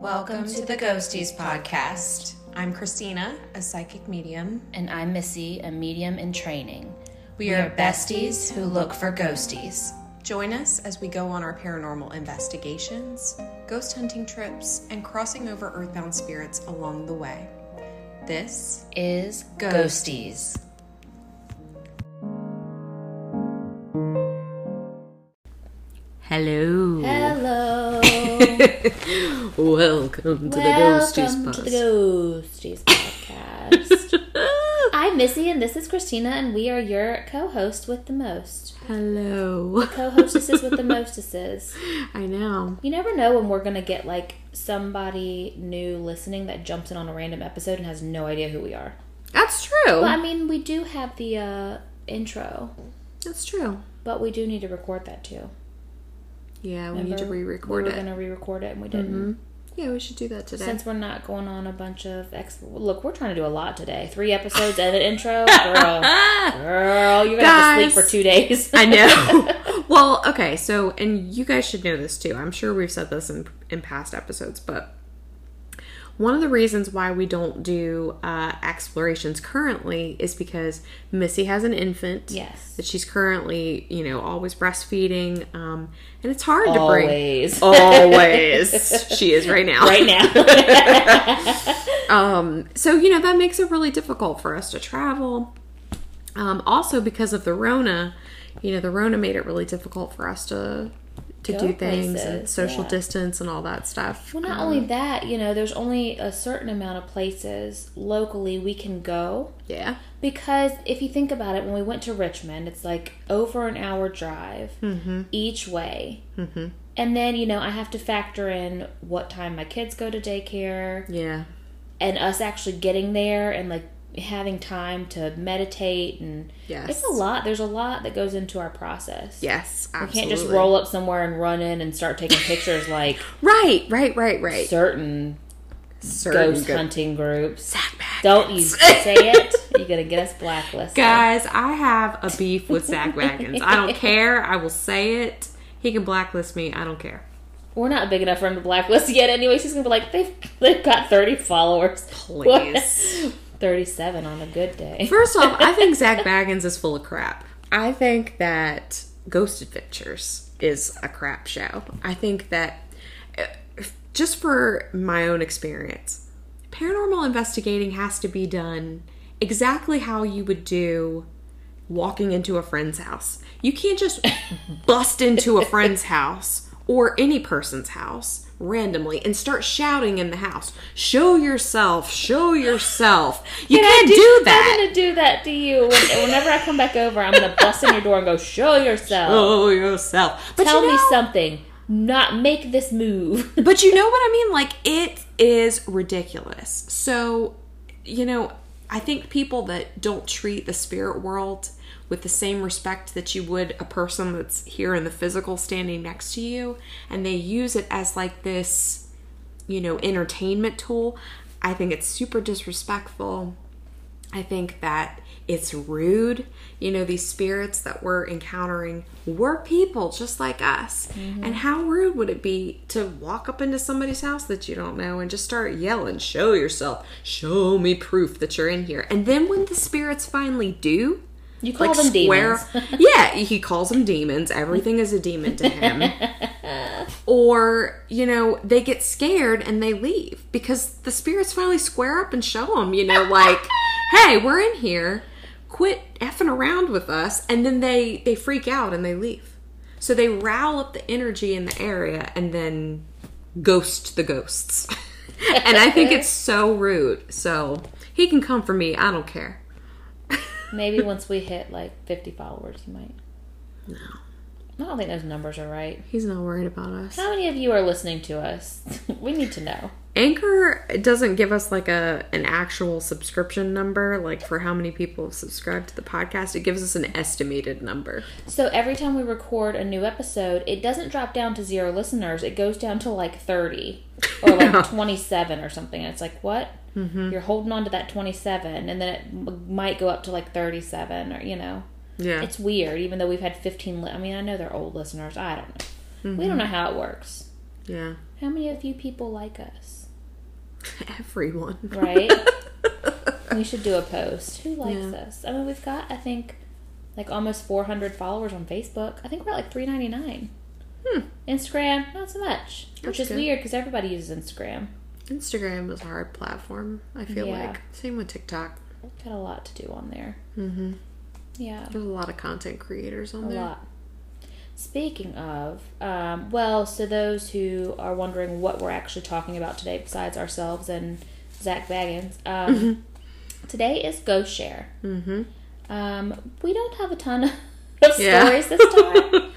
Welcome to the Ghosties Podcast. I'm Christina, a psychic medium. And I'm Missy, a medium in training. We are besties who look for ghosties. Join us as we go on our paranormal investigations, ghost hunting trips, and crossing over earthbound spirits along the way. This is Ghosties. Hello. Hello. Welcome to the Ghosties Podcast. I'm Missy, and this is Christina, and we are your co-host with the most. Hello. The co-hostesses with the mostesses. I know. You never know when we're gonna get like somebody new listening that jumps in on a random episode and has no idea who we are. That's true. Well, I mean, we do have the intro. That's true. But we do need to record that too. Yeah, we need to re-record it. We were going to re-record it, and we didn't. Mm-hmm. Yeah, we should do that today. Since we're not going on a bunch of... Look, we're trying to do a lot today. 3 episodes and an intro. Girl, you're going to have to sleep for 2 days. I know. Well, okay, so... And you guys should know this, too. I'm sure we've said this in past episodes, but... One of the reasons why we don't do explorations currently is because Missy has an infant. Yes. That she's currently, you know, always breastfeeding. And it's hard to bring. Always. She is right now. Right now. So, you know, that makes it really difficult for us to travel. Also because of the Rona, you know, the Rona made it really difficult for us to do things places, and social distance and all that stuff. Well, not only that, you know, there's only a certain amount of places locally we can go. Yeah. Because if you think about it, when we went to Richmond, it's like over an hour drive each way. Mm-hmm. And then, you know, I have to factor in what time my kids go to daycare. Yeah. And us actually getting there and like having time to meditate, and it's a lot. There's a lot that goes into our process. Yes, absolutely. You can't just roll up somewhere and run in and start taking pictures like right. Certain ghost hunting groups. Zak Bagans. Don't you say it. You're going to get us blacklisted. Guys, I have a beef with Zak Bagans. I don't care. I will say it. He can blacklist me. I don't care. We're not big enough for him to blacklist yet anyway. She's going to be like, they've got 30 followers. Please. What? 37 on a good day. First off, I think Zak Bagans is full of crap. I think that Ghost Adventures is a crap show. I think that, just for my own experience, paranormal investigating has to be done exactly how you would do walking into a friend's house. You can't just bust into a friend's house or any person's house randomly and start shouting in the house, show yourself. You can't do that. I'm gonna do that to you whenever I come back over. I'm gonna bust in your door and go, show yourself. But tell me something, not make this move. But you know what I mean, like, it is ridiculous. So, you know, I think people that don't treat the spirit world with the same respect that you would a person that's here in the physical standing next to you, and they use it as like this, you know, entertainment tool. I think it's super disrespectful. I think that it's rude. You know, these spirits that we're encountering were people just like us. Mm-hmm. And how rude would it be to walk up into somebody's house that you don't know and just start yelling, show yourself, show me proof that you're in here. And then when the spirits finally do, you call them demons. Yeah, he calls them demons. Everything is a demon to him. Or, you know, they get scared and they leave because the spirits finally square up and show them, you know, like, hey, we're in here. Quit effing around with us. And then they freak out and they leave. So they rile up the energy in the area and then ghost the ghosts. And I think it's so rude. So he can come for me. I don't care. Maybe once we hit, like, 50 followers, you might. No. I don't think those numbers are right. He's not worried about us. How many of you are listening to us? We need to know. Anchor doesn't give us, like, an actual subscription number, like, for how many people have subscribed to the podcast. It gives us an estimated number. So every time we record a new episode, it doesn't drop down to 0 listeners. It goes down to, like, 30 or, like, 27 or something. And it's like, what? Mm-hmm. You're holding on to that 27, and then it might go up to like 37, or, you know. Yeah. It's weird, even though we've had 15, I mean, I know they're old listeners. I don't know. Mm-hmm. We don't know how it works. Yeah. How many of you people like us? Everyone. Right? We should do a post. Who likes us? I mean, we've got, I think, like almost 400 followers on Facebook. I think we're at like 399. Instagram, not so much. Which is weird because everybody uses Instagram. Instagram is a hard platform, I feel like. Same with TikTok. I've got a lot to do on there. Mm-hmm. Yeah. There's a lot of content creators on there. A lot. Speaking of, so those who are wondering what we're actually talking about today besides ourselves and Zak Bagans, today is Ghost Share. Mm-hmm. We don't have a ton of stories this time.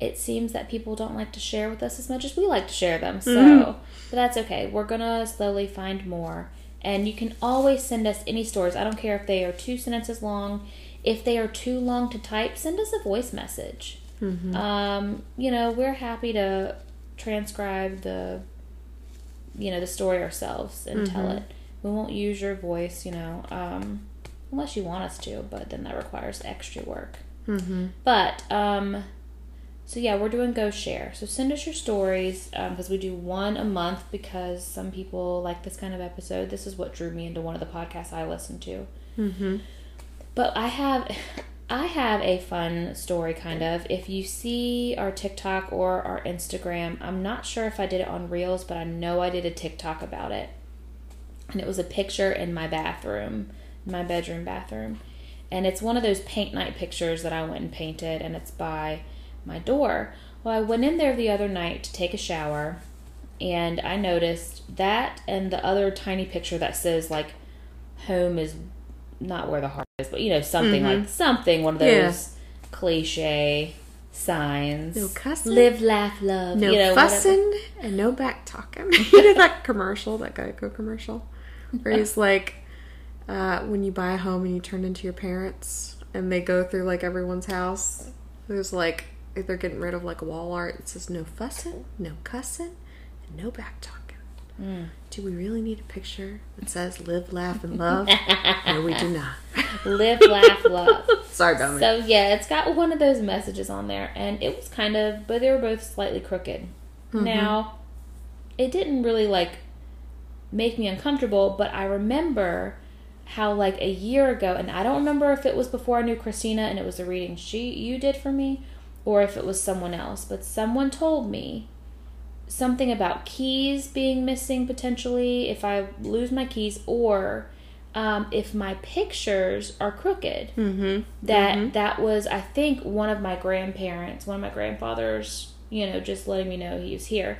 It seems that people don't like to share with us as much as we like to share them. So, but that's okay. We're going to slowly find more. And you can always send us any stories. I don't care if they are 2 sentences long. If they are too long to type, send us a voice message. Mm-hmm. We're happy to transcribe the story ourselves and tell it. We won't use your voice, unless you want us to, but then that requires extra work. Mm-hmm. But, we're doing Ghost Share. So send us your stories, because we do one a month because some people like this kind of episode. This is what drew me into one of the podcasts I listen to. Mm-hmm. But I have a fun story, kind of. If you see our TikTok or our Instagram, I'm not sure if I did it on Reels, but I know I did a TikTok about it. And it was a picture in my bathroom, my bedroom bathroom. And it's one of those paint night pictures that I went and painted, and it's by my door. Well, I went in there the other night to take a shower, and I noticed that and the other tiny picture that says, like, home is not where the heart is, but, something like something, one of those cliche signs. No cussing. Live, laugh, love. No fussing whatever. And no back talking. You know that commercial, that Geico commercial, where he's like, when you buy a home and you turn into your parents and they go through, like, everyone's house, there's, like, they're getting rid of, like, wall art. It says no fussing, no cussing, and no back talking. Mm. Do we really need a picture that says live, laugh, and love? No, we do not. Live, laugh, love. Sorry about me. So, it's got one of those messages on there. And it was kind of, but they were both slightly crooked. Mm-hmm. Now, it didn't really, like, make me uncomfortable, but I remember how, like, a year ago, and I don't remember if it was before I knew Christina and it was a reading you did for me, or if it was someone else, but someone told me something about keys being missing potentially if I lose my keys, or if my pictures are crooked. Mm-hmm. That was, I think, one of my grandfathers, just letting me know he was here.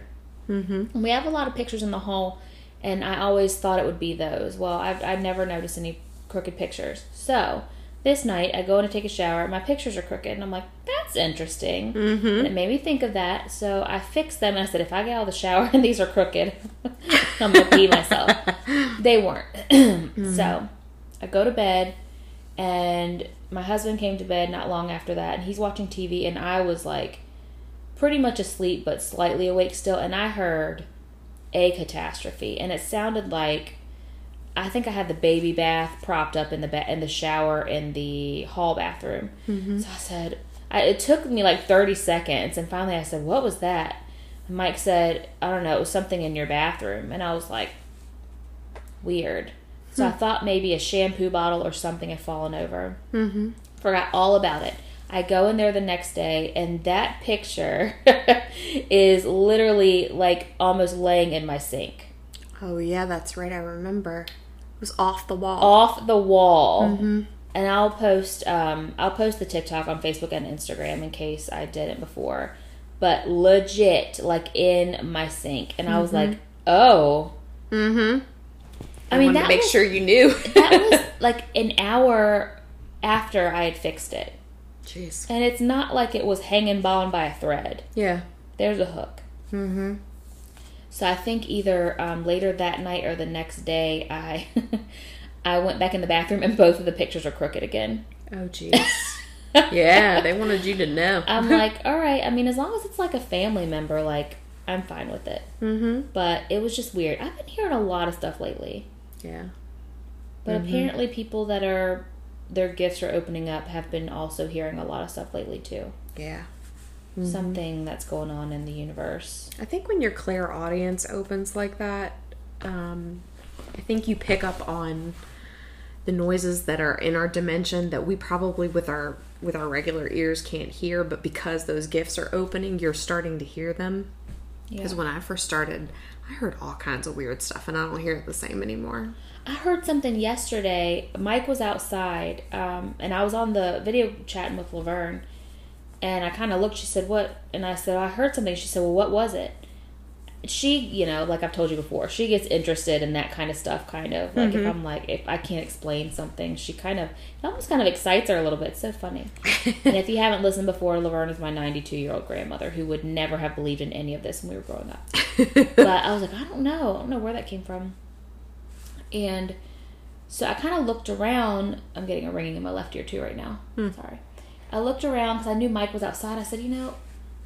Mm-hmm. And we have a lot of pictures in the hall, and I always thought it would be those. Well, I've never noticed any crooked pictures. So this night, I go in to take a shower. My pictures are crooked. And I'm like, that's interesting. Mm-hmm. And it made me think of that. So I fixed them. And I said, if I get out of the shower and these are crooked, I'm going to pee myself. They weren't. Mm-hmm. So I go to bed. And my husband came to bed not long after that. And he's watching TV. And I was, like, pretty much asleep but slightly awake still. And I heard a catastrophe. And it sounded like, I think I had the baby bath propped up in the in the shower in the hall bathroom. Mm-hmm. So I said, it took me like 30 seconds, and finally I said, what was that? And Mike said, I don't know, it was something in your bathroom. And I was like, weird. So I thought maybe a shampoo bottle or something had fallen over. Mm-hmm. Forgot all about it. I go in there the next day, and that picture is literally, like, almost laying in my sink. Oh, yeah, that's right. I remember. It was off the wall. Off the wall. Mm-hmm. And I'll post the TikTok on Facebook and Instagram in case I didn't before. But legit, like, in my sink. And I was like, oh. Mm-hmm. I mean, that to make was, sure you knew. That was, like, an hour after I had fixed it. Jeez. And it's not like it was hanging by a thread. Yeah. There's a hook. Mm-hmm. So I think either later that night or the next day, I went back in the bathroom and both of the pictures are crooked again. Oh, jeez. Yeah, they wanted you to know. I'm like, all right. I mean, as long as it's like a family member, like, I'm fine with it. Mm-hmm. But it was just weird. I've been hearing a lot of stuff lately. Yeah. But apparently people that their gifts are opening up have been also hearing a lot of stuff lately, too. Yeah. mm-hmm. something that's going on in the universe. I think when your clairaudience opens like that, I think you pick up on the noises that are in our dimension that we probably with our regular ears can't hear, but because those gifts are opening, you're starting to hear them. Because when I first started, I heard all kinds of weird stuff, and I don't hear it the same anymore. I heard something yesterday. Mike was outside, and I was on the video chatting with Laverne, and I kind of looked. She said, what? And I said, I heard something. She said, well, what was it? She, like I've told you before, she gets interested in that kind of stuff, kind of. Like, mm-hmm. If I can't explain something, she it almost kind of excites her a little bit. It's so funny. And if you haven't listened before, Laverne is my 92-year-old grandmother who would never have believed in any of this when we were growing up. But I was like, I don't know where that came from. And so I kind of looked around. I'm getting a ringing in my left ear too right now. Sorry. I looked around because I knew Mike was outside. I said,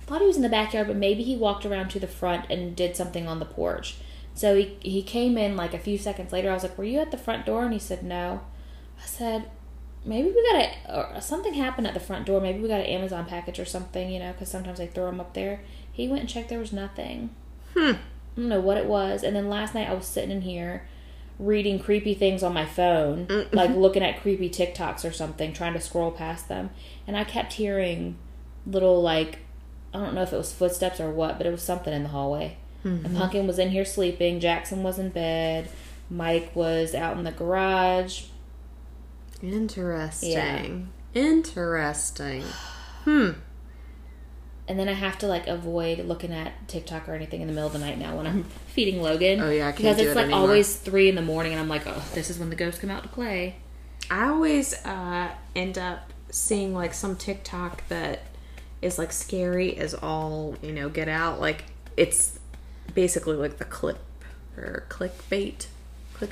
thought he was in the backyard, but maybe he walked around to the front and did something on the porch. So he came in like a few seconds later. I was like, were you at the front door? And he said, no. I said, maybe something happened at the front door. Maybe we got an Amazon package or something, because sometimes they throw them up there. He went and checked. There was nothing. I don't know what it was. And then last night I was sitting in here reading creepy things on my phone, like looking at creepy TikToks or something, trying to scroll past them. And I kept hearing little, like, I don't know if it was footsteps or what, but it was something in the hallway. Mm-hmm. And Pumpkin was in here sleeping. Jackson was in bed. Mike was out in the garage. Interesting. Yeah. Interesting. And then I have to, avoid looking at TikTok or anything in the middle of the night now when I'm feeding Logan. Oh, yeah, I can't do it anymore. Because it's, always 3 in the morning, and I'm like, oh, this is when the ghosts come out to play. I always end up seeing, some TikTok that is scary as all get out. It's basically the clip or clickbait, but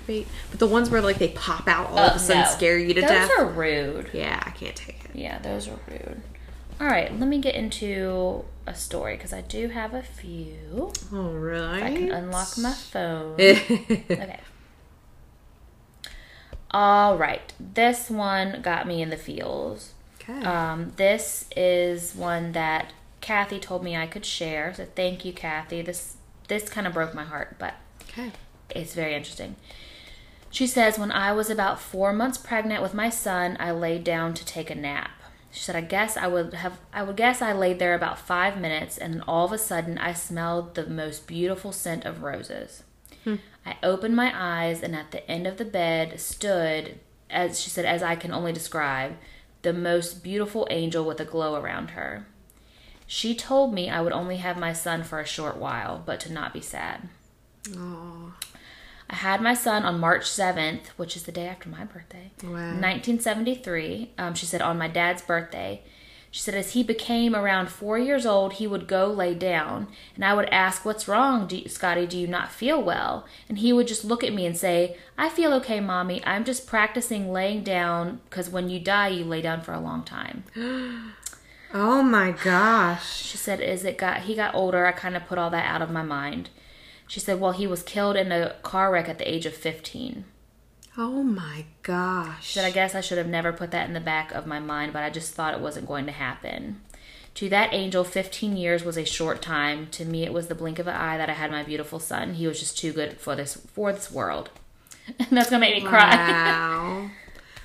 the ones where they pop out all of a sudden scare you to death. Those are rude. Yeah, I can't take it. Yeah, those are rude. All right, let me get into a story because I do have a few. All right, if I can unlock my phone. Okay. All right, this one got me in the feels. Okay. This is one that Kathy told me I could share, so thank you, Kathy. This kind of broke my heart, but it's very interesting. She says, when I was about 4 months pregnant with my son, I laid down to take a nap. She said, I would guess I laid there about 5 minutes, and all of a sudden I smelled the most beautiful scent of roses. I opened my eyes, and at the end of the bed stood, as she said, as I can only describe, the most beautiful angel with a glow around her. She told me I would only have my son for a short while, but to not be sad. Aww. I had my son on March 7th, which is the day after my birthday, wow. 1973. She said, on my dad's birthday. She said, as he became around 4 years old, he would go lay down, and I would ask, what's wrong, Scotty? Do you not feel well? And he would just look at me and say, I feel okay, Mommy. I'm just practicing laying down, because when you die, you lay down for a long time. Oh, my gosh. She said, he got older, I kind of put all that out of my mind. She said, well, he was killed in a car wreck at the age of 15. Oh, my gosh. She said, I guess I should have never put that in the back of my mind, but I just thought it wasn't going to happen. To that angel, 15 years was a short time. To me, it was the blink of an eye that I had my beautiful son. He was just too good for this world. And that's going to make me cry. Wow.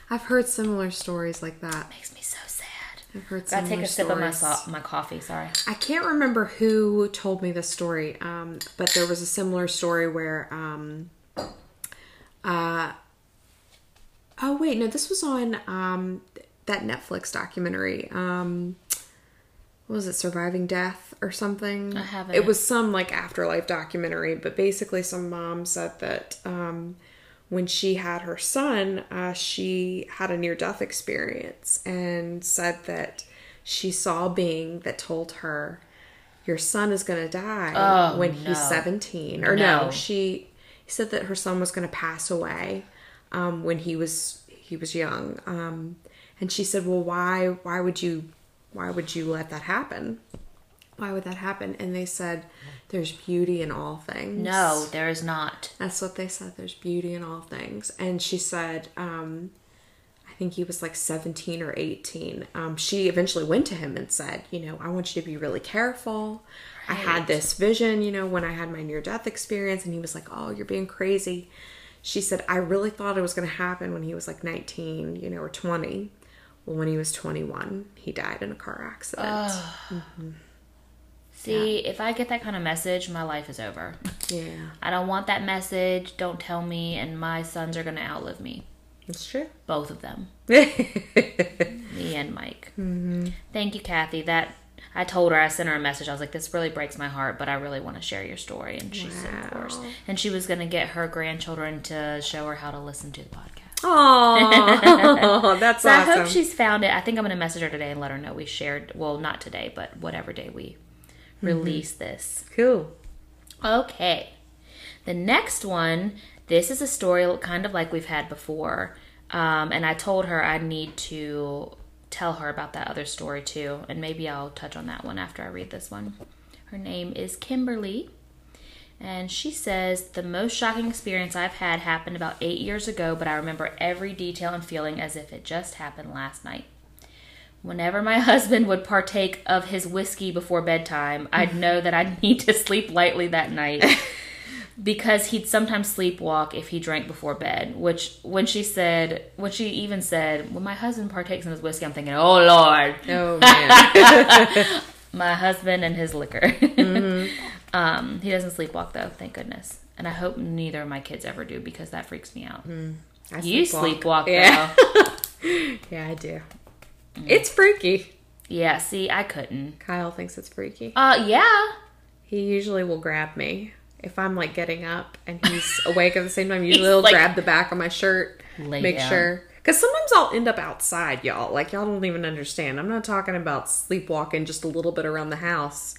I've heard similar stories like that. It makes me so sad. I've heard similar stories. I take a sip of my coffee, sorry. I can't remember who told me this story, but there was a similar story where... oh, wait, no, this was on that Netflix documentary. What was it, Surviving Death or something? I haven't. It was some, afterlife documentary, but basically some mom said that when she had her son, she had a near-death experience and said that she saw a being that told her, your son is going to die when he's 17. Or no, she said that her son was going to pass away. When he was young, and she said, "Well, why would you let that happen? Why would that happen?" And they said, "There's beauty in all things." No, there is not. That's what they said. There's beauty in all things, and she said, "I think he was like 17 or 18, she eventually went to him and said, you know, I want you to be really careful. Right. I had this vision, you know, when I had my near-death experience, and he was like, oh, you're being crazy. She said, I really thought it was going to happen when he was like 19, you know, or 20. Well, when he was 21, he died in a car accident. Oh. Mm-hmm. See, yeah. If I get that kind of message, my life is over. Yeah. I don't want that message. Don't tell me. And my sons are going to outlive me. That's true. Both of them. Me and Mike. Mm-hmm. Thank you, Kathy. I told her, I sent her a message. I was like, this really breaks my heart, but I really want to share your story. And she said, of course. And she was going to get her grandchildren to show her how to listen to the podcast. Oh, that's awesome. I hope she's found it. I think I'm going to message her today and let her know we shared. Well, not today, but whatever day we release this. Cool. Okay. The next one, this is a story kind of like we've had before. And I told her I need to tell her about that other story too, and maybe I'll touch on that one after I read this one. Her name is Kimberly, and she says, the most shocking experience I've had happened about 8 years ago, but I remember every detail and feeling as if it just happened last night. Whenever my husband would partake of his whiskey before bedtime, I'd know that I'd need to sleep lightly that night. Because he'd sometimes sleepwalk if he drank before bed, which when she even said, when my husband partakes in his whiskey, I'm thinking, oh, Lord. Oh, man. My husband and his liquor. Mm-hmm. He doesn't sleepwalk, though, thank goodness. And I hope neither of my kids ever do, because that freaks me out. Mm. You sleepwalk, yeah. Though. Yeah, I do. Mm. It's freaky. Yeah, see, I couldn't. Kyle thinks it's freaky. Yeah. He usually will grab me. If I'm, like, getting up and he's awake at the same time, usually he'll grab the back of my shirt, make sure. Because sometimes I'll end up outside, y'all. Like, y'all don't even understand. I'm not talking about sleepwalking just a little bit around the house.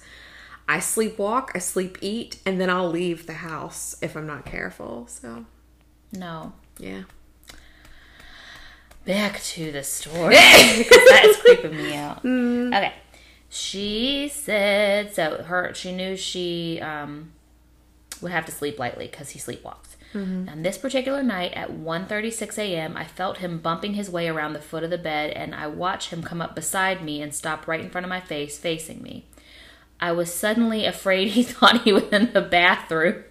I sleepwalk, I sleep eat, and then I'll leave the house if I'm not careful, so. No. Yeah. Back to the story. That is creeping me out. Mm. Okay. She said, she knew she, would have to sleep lightly because he sleepwalks. Mm-hmm. And this particular night at 1:36 a.m., I felt him bumping his way around the foot of the bed, and I watched him come up beside me and stop right in front of my face, facing me. I was suddenly afraid he thought he was in the bathroom,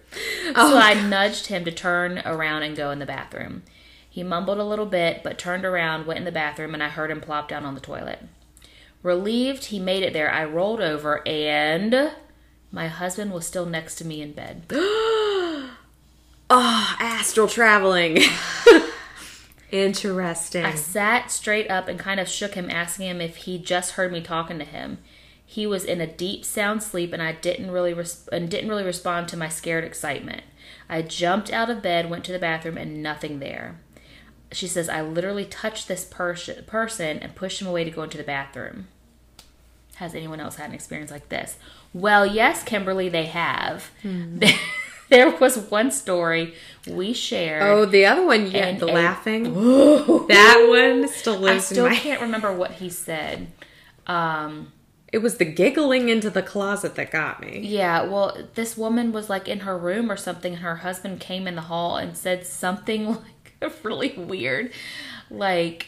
so I nudged him to turn around and go in the bathroom. He mumbled a little bit, but turned around, went in the bathroom, and I heard him plop down on the toilet. Relieved he made it there, I rolled over and... my husband was still next to me in bed. Astral traveling. Interesting. I sat straight up and kind of shook him, asking him if he just heard me talking to him. He was in a deep sound sleep, and I didn't really respond to my scared excitement. I jumped out of bed, went to the bathroom, and nothing there. She says, I literally touched this person and pushed him away to go into the bathroom. Has anyone else had an experience like this? Well, yes, Kimberly, they have. Mm. There was one story we shared. Oh, the other one, yeah, the laughing. That one still lives in my head. I can't remember what he said. It was the giggling into the closet that got me. Yeah, well, this woman was like in her room or something, and her husband came in the hall and said something like really weird, like...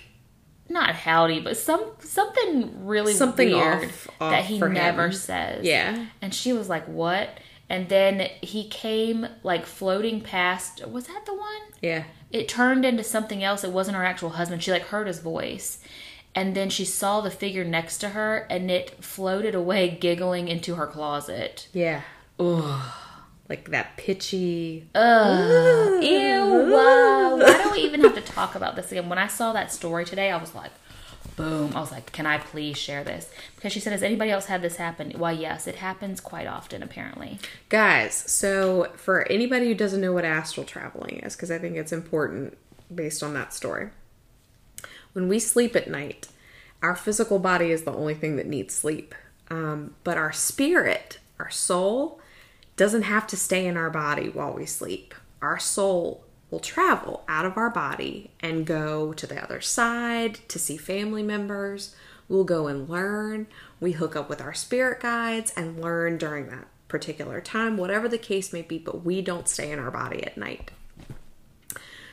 not howdy, but something really weird off that he never says. Yeah. And she was like, what? And then he came like floating past. Was that the one? Yeah. It turned into something else. It wasn't her actual husband. She like heard his voice. And then she saw the figure next to her, and it floated away giggling into her closet. Yeah. Ugh. Like that pitchy... ugh. Ew. Why do we even have to talk about this again? When I saw that story today, I was like, boom. I was like, can I please share this? Because she said, has anybody else had this happen? Why, yes. It happens quite often, apparently. Guys, so for anybody who doesn't know what astral traveling is, because I think it's important based on that story. When we sleep at night, our physical body is the only thing that needs sleep. But our spirit, our soul... doesn't have to stay in our body while we sleep. Our soul will travel out of our body and go to the other side to see family members. We'll go and learn. We hook up with our spirit guides and learn during that particular time, whatever the case may be, but we don't stay in our body at night.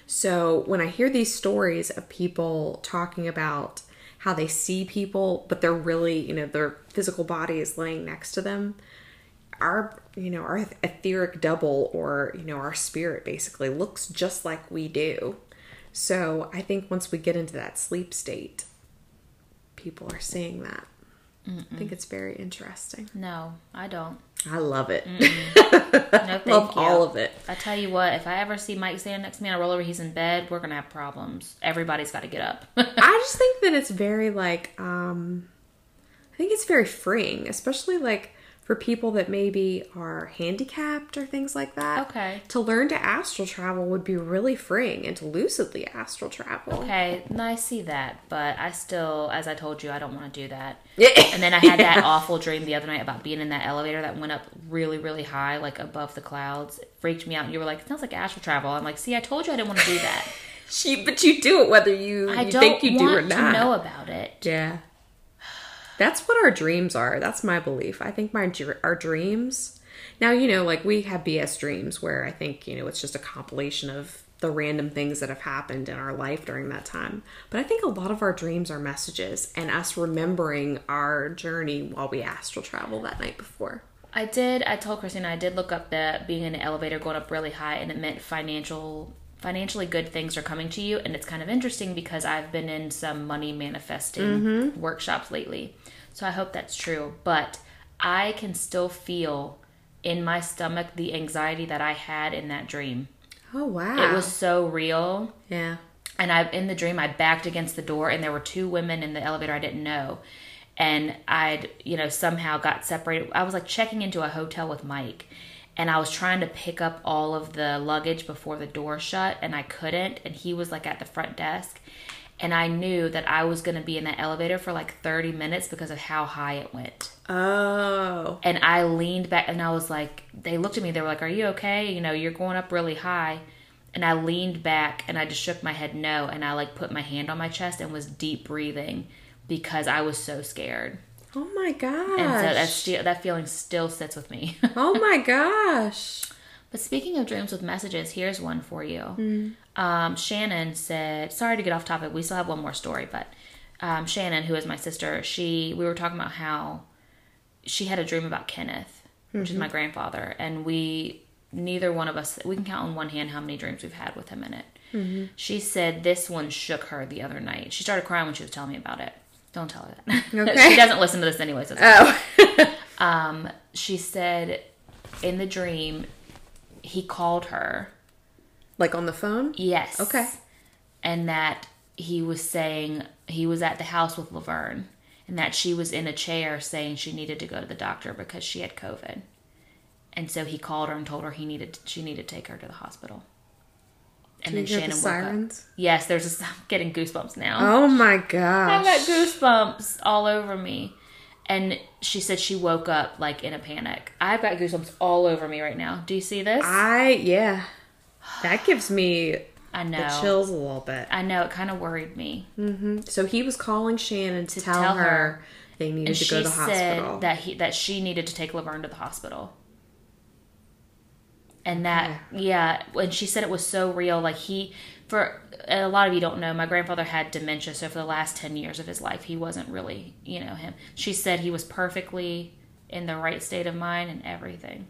So when I hear these stories of people talking about how they see people, but they're really, you know, their physical body is laying next to them, our etheric double, or, you know, our spirit basically looks just like we do. So I think once we get into that sleep state, people are seeing that. Mm-mm. I think it's very interesting. No, I don't. I love it. No, thank you. Love all of it. I tell you what, if I ever see Mike stand next to me on a rollover, he's in bed, we're going to have problems. Everybody's got to get up. I just think that it's very, like, I think it's very freeing, especially, like, for people that maybe are handicapped or things like that. Okay. To learn to astral travel would be really freeing, and to lucidly astral travel. Okay, and I see that, but I still, as I told you, I don't want to do that. And then I had that awful dream the other night about being in that elevator that went up really, really high, like above the clouds. It freaked me out. And you were like, it sounds like astral travel. I'm like, see, I told you I didn't want to do that. But you do it whether you think you do or not. I don't want to know about it. Yeah. That's what our dreams are. That's my belief. I think our dreams... Now, you know, like, we have BS dreams where I think, you know, it's just a compilation of the random things that have happened in our life during that time. But I think a lot of our dreams are messages, and us remembering our journey while we astral travel that night before. I told Christina, I did look up that being in an elevator going up really high, and it meant financially good things are coming to you. And it's kind of interesting because I've been in some money manifesting workshops lately. So I hope that's true. But I can still feel in my stomach the anxiety that I had in that dream. Oh, wow. It was so real. Yeah. And in the dream, I backed against the door, and there were two women in the elevator I didn't know. And I'd, you know, somehow got separated. I was like checking into a hotel with Mike. And I was trying to pick up all of the luggage before the door shut, and I couldn't. And he was, like, at the front desk. And I knew that I was going to be in that elevator for, like, 30 minutes because of how high it went. Oh. And I leaned back, and I was like, they looked at me. They were like, are you okay? You know, you're going up really high. And I leaned back, and I just shook my head no. And I, like, put my hand on my chest and was deep breathing because I was so scared. Oh my gosh. And so that feeling still sits with me. Oh my gosh. But speaking of dreams with messages, here's one for you. Shannon said, sorry to get off topic, we still have one more story, but Shannon, who is my sister, we were talking about how she had a dream about Kenneth, which is my grandfather, and neither one of us, we can count on one hand how many dreams we've had with him in it. She said this one shook her the other night. She started crying when she was telling me about it. Don't tell her that. Okay. She doesn't listen to this anyway. So she said in the dream, he called her. Like on the phone? Yes. Okay. And that he was saying he was at the house with Laverne, and that she was in a chair saying she needed to go to the doctor because she had COVID. And so he called her and told her she needed to take her to the hospital. And then Shannon woke up. Yes, I'm getting goosebumps now. Oh my gosh. I got goosebumps all over me. And she said she woke up like in a panic. I've got goosebumps all over me right now. Do you see this? Yeah. That gives me the chills a little bit. I know. It kind of worried me. So he was calling Shannon to tell her they needed to go to the hospital. That she needed to take Laverne to the hospital. And that, and she said it was so real. Like a lot of you don't know, my grandfather had dementia. So for the last 10 years of his life, he wasn't really, you know, him. She said he was perfectly in the right state of mind and everything.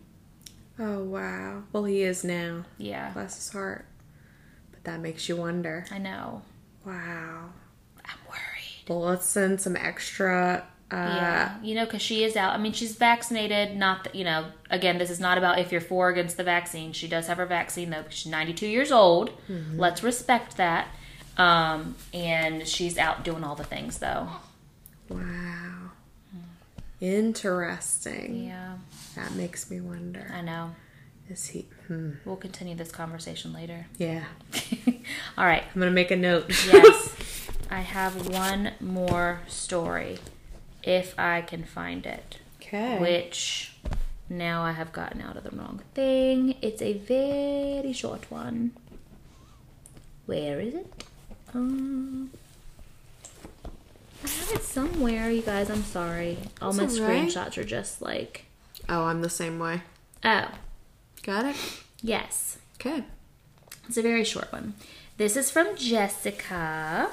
Oh, wow. Well, he is now. Yeah. Bless his heart. But that makes you wonder. I know. Wow. I'm worried. Well, let's send some extra... you know, because she is out. I mean, she's vaccinated. Not that, you know, again, this is not about if you're for or against the vaccine. She does have her vaccine, though, because she's 92 years old. Let's respect that. And she's out doing all the things, though. Wow. Interesting. Yeah. That makes me wonder. I know. Is he... We'll continue this conversation later. Yeah. All right. I'm going to make a note. Yes. I have one more story. If I can find it. Okay. Which, now I have gotten out of the wrong thing. It's a very short one. Where is it? I have it somewhere, you guys. I'm sorry. All my screenshots are just like... Oh, I'm the same way. Oh. Got it? Yes. Okay. It's a very short one. This is from Jessica.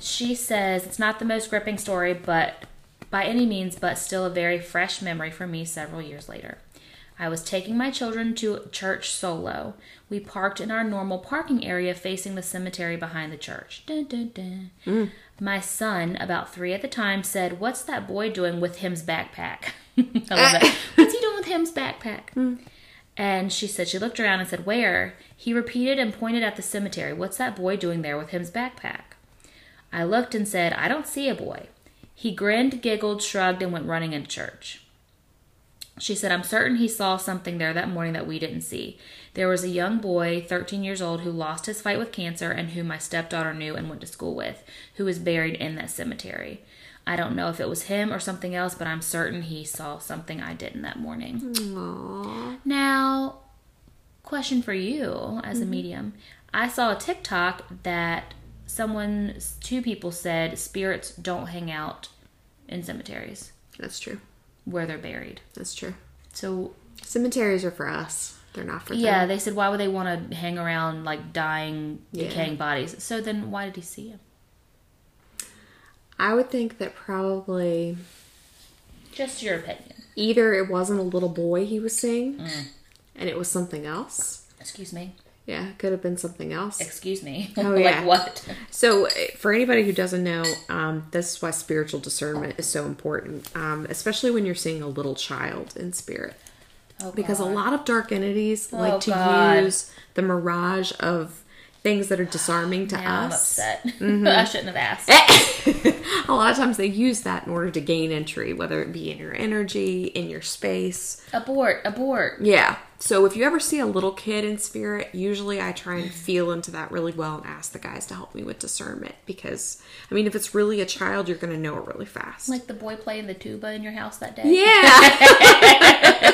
She says, it's not the most gripping story, but by any means, but still a very fresh memory for me several years later. I was taking my children to church solo. We parked in our normal parking area facing the cemetery behind the church. Dun, dun, dun. Mm. My son, about 3 at the time, said, "What's that boy doing with him's backpack?" I love that. What's he doing with him's backpack? Mm. And she said, she looked around and said, "Where?" He repeated and pointed at the cemetery. "What's that boy doing there with him's backpack?" I looked and said, "I don't see a boy." He grinned, giggled, shrugged, and went running into church. She said, "I'm certain he saw something there that morning that we didn't see. There was a young boy, 13 years old, who lost his fight with cancer and who my stepdaughter knew and went to school with, who is buried in that cemetery. I don't know if it was him or something else, but I'm certain he saw something I didn't that morning." Aww. Now, question for you as a medium. I saw a TikTok that two people said spirits don't hang out in cemeteries. That's true. Where they're buried. That's true. So cemeteries are for us. They're not for them. Yeah, they said, why would they want to hang around like dying, decaying bodies? So then why did he see him? I would think that probably... Just your opinion. Either it wasn't a little boy he was seeing, and it was something else. Excuse me. Yeah, it could have been something else. Excuse me. Oh, yeah. Like what? So, for anybody who doesn't know, this is why spiritual discernment is so important, especially when you're seeing a little child in spirit. Oh, because a lot of dark entities like to use the mirage of things that are disarming to us. I'm upset. Mm-hmm. I shouldn't have asked. A lot of times they use that in order to gain entry, whether it be in your energy, in your space. Abort. Yeah. So if you ever see a little kid in spirit, usually I try and feel into that really well and ask the guys to help me with discernment. Because, I mean, if it's really a child, you're going to know it really fast. Like the boy playing the tuba in your house that day.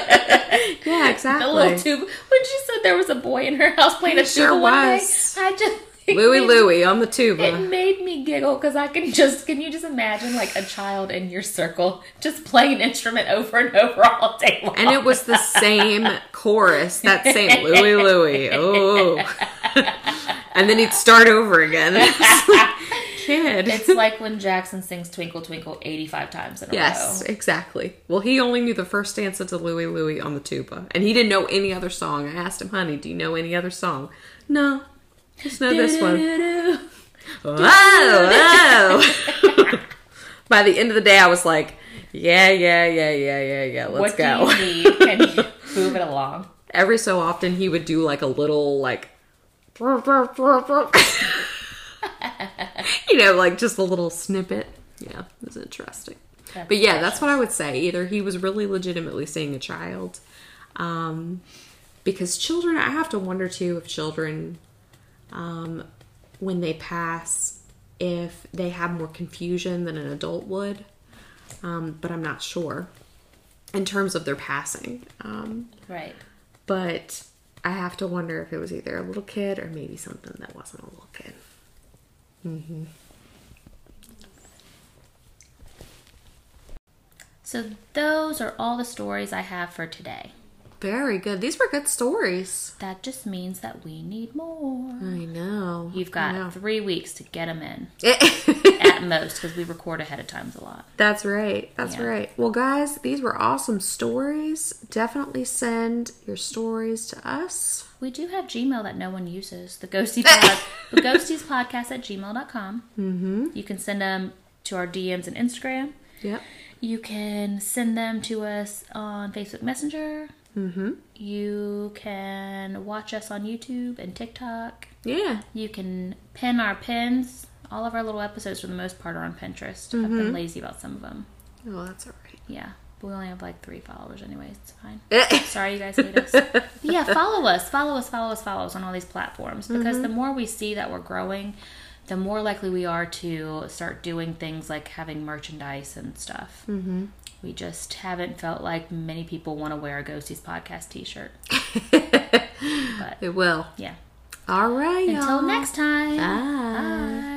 Yeah. Yeah, exactly. The little tuba. When she said there was a boy in her house playing a tuba one day, I just... Louie on the tuba. It made me giggle because I can just... Can you just imagine like a child in your circle just playing an instrument over and over all day long? And it was the same chorus. That same Louie. Oh. And then he'd start over again. Kid. It's like when Jackson sings Twinkle Twinkle 85 times in a row. Yes, exactly. Well, he only knew the first stanza to Louie Louie on the tuba. And he didn't know any other song. I asked him, "Honey, do you know any other song?" "No. Just know this one." Whoa. By the end of the day, I was like, yeah. Let's go. What do you need? Can you move it along? Every so often, he would do like a little like... you know, like just a little snippet. Yeah, it was interesting. But yeah, that's what I would say. Either he was really legitimately seeing a child. Because children, I have to wonder too if children... when they pass, if they have more confusion than an adult would, but I'm not sure in terms of their passing. Right. But I have to wonder if it was either a little kid or maybe something that wasn't a little kid. Mm-hmm. So those are all the stories I have for today. Very good. These were good stories. That just means that we need more. I know. You've got 3 weeks to get them in. At most, because we record ahead of times a lot. That's right. That's right. Well, guys, these were awesome stories. Definitely send your stories to us. We do have Gmail that no one uses. The Ghosties Podcast at gmail.com. Mm-hmm. You can send them to our DMs and Instagram. Yep. You can send them to us on Facebook Messenger. Mm-hmm. You can watch us on YouTube and TikTok. Yeah. You can pin our pins. All of our little episodes, for the most part, are on Pinterest. Mm-hmm. I've been lazy about some of them. Oh, that's all right. Yeah. But we only have like 3 followers anyway. It's fine. Sorry you guys hate us. But yeah, follow us on all these platforms. Because the more we see that we're growing, the more likely we are to start doing things like having merchandise and stuff. Mm-hmm. We just haven't felt like many people want to wear a Ghosties Podcast t-shirt. But it will. Yeah. All right, y'all. Until next time. Bye. Bye.